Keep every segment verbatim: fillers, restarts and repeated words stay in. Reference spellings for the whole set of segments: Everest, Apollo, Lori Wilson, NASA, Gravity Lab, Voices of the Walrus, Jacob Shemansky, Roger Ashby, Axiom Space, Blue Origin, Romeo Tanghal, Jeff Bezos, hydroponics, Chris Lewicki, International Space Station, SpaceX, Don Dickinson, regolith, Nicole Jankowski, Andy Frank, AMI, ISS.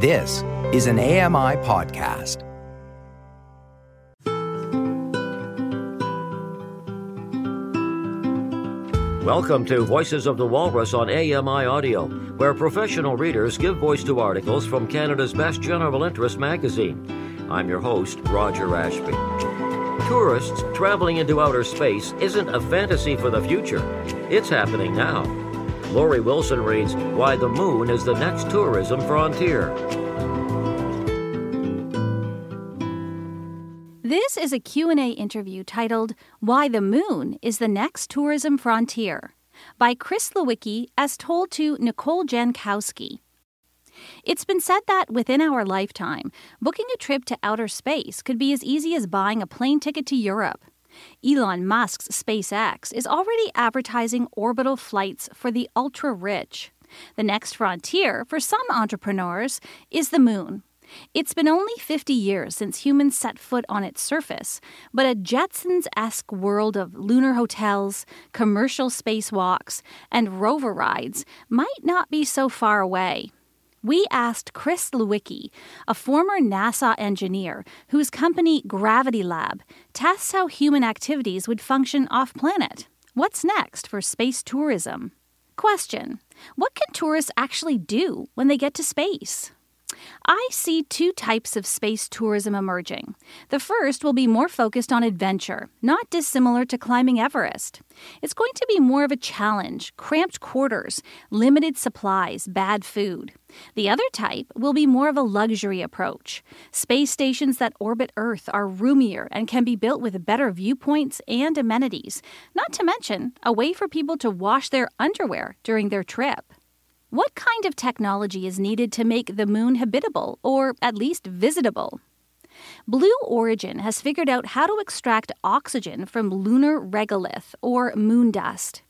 This is an A M I podcast. Welcome to Voices of the Walrus on A M I Audio, where professional readers give voice to articles from Canada's best general interest magazine. I'm your host, Roger Ashby. Tourists traveling into outer space isn't a fantasy for the future. It's happening now. Lori Wilson reads Why the Moon is the Next Tourism Frontier. This is a Q and A interview titled Why the Moon is the Next Tourism Frontier by Chris Lewicki, as told to Nicole Jankowski. It's been said that within our lifetime, booking a trip to outer space could be as easy as buying a plane ticket to Europe. Elon Musk's SpaceX is already advertising orbital flights for the ultra-rich. The next frontier, for some entrepreneurs, is the moon. It's been only fifty years since humans set foot on its surface, but a Jetsons-esque world of lunar hotels, commercial spacewalks, and rover rides might not be so far away. We asked Chris Lewicki, a former NASA engineer whose company Gravity Lab tests how human activities would function off-planet. What's next for space tourism? Question: what can tourists actually do when they get to space? I see two types of space tourism emerging. The first will be more focused on adventure, not dissimilar to climbing Everest. It's going to be more of a challenge, cramped quarters, limited supplies, bad food. The other type will be more of a luxury approach. Space stations that orbit Earth are roomier and can be built with better viewpoints and amenities, not to mention a way for people to wash their underwear during their trip. What kind of technology is needed to make the moon habitable, or at least visitable? Blue Origin has figured out how to extract oxygen from lunar regolith, or moon dust.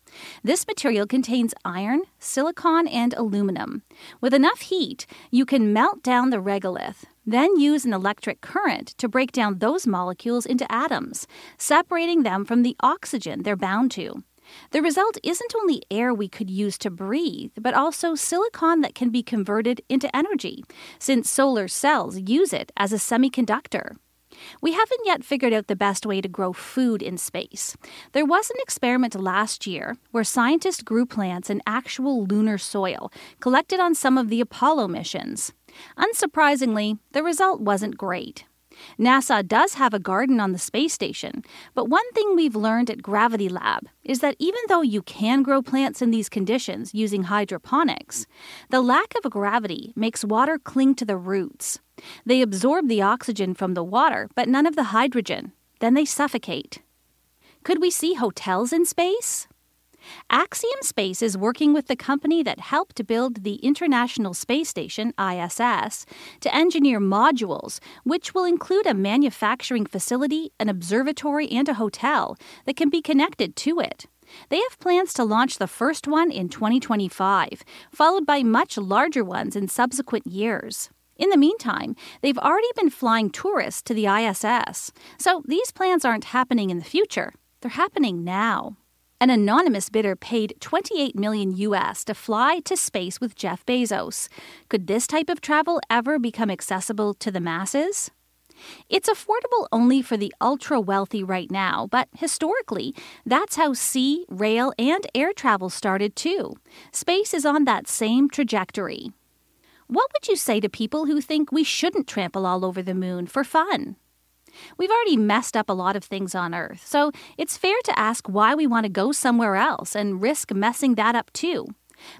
This material contains iron, silicon, and aluminum. With enough heat, you can melt down the regolith, then use an electric current to break down those molecules into atoms, separating them from the oxygen they're bound to. The result isn't only air we could use to breathe, but also silicon that can be converted into energy, since solar cells use it as a semiconductor. We haven't yet figured out the best way to grow food in space. There was an experiment last year where scientists grew plants in actual lunar soil, collected on some of the Apollo missions. Unsurprisingly, the result wasn't great. NASA does have a garden on the space station, but one thing we've learned at Gravity Lab is that even though you can grow plants in these conditions using hydroponics, the lack of gravity makes water cling to the roots. They absorb the oxygen from the water, but none of the hydrogen. Then they suffocate. Could we see hotels in space? Axiom Space is working with the company that helped build the International Space Station, I S S, to engineer modules, which will include a manufacturing facility, an observatory, and a hotel that can be connected to it. They have plans to launch the first one in twenty twenty-five, followed by much larger ones in subsequent years. In the meantime, they've already been flying tourists to the I S S, so these plans aren't happening in the future. They're happening now. An anonymous bidder paid twenty-eight million U S to fly to space with Jeff Bezos. Could this type of travel ever become accessible to the masses? It's affordable only for the ultra-wealthy right now, but historically, that's how sea, rail, and air travel started too. Space is on that same trajectory. What would you say to people who think we shouldn't trample all over the moon for fun? We've already messed up a lot of things on Earth, so it's fair to ask why we want to go somewhere else and risk messing that up too.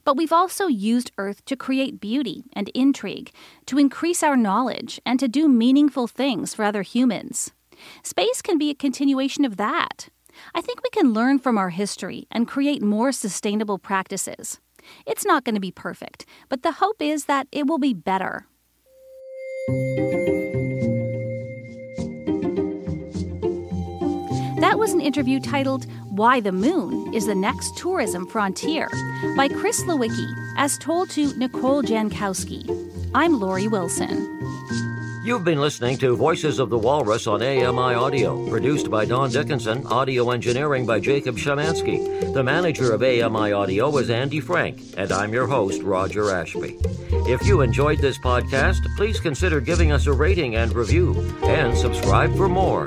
But we've also used Earth to create beauty and intrigue, to increase our knowledge, and to do meaningful things for other humans. Space can be a continuation of that. I think we can learn from our history and create more sustainable practices. It's not going to be perfect, but the hope is that it will be better. That was an interview titled Why the Moon is the Next Tourism Frontier by Chris Lewicki, as told to Nicole Jankowski. I'm Lori Wilson. You've been listening to Voices of the Walrus on A M I Audio, produced by Don Dickinson, audio engineering by Jacob Shemansky. The manager of A M I Audio is Andy Frank, and I'm your host, Roger Ashby. If you enjoyed this podcast, please consider giving us a rating and review, and subscribe for more.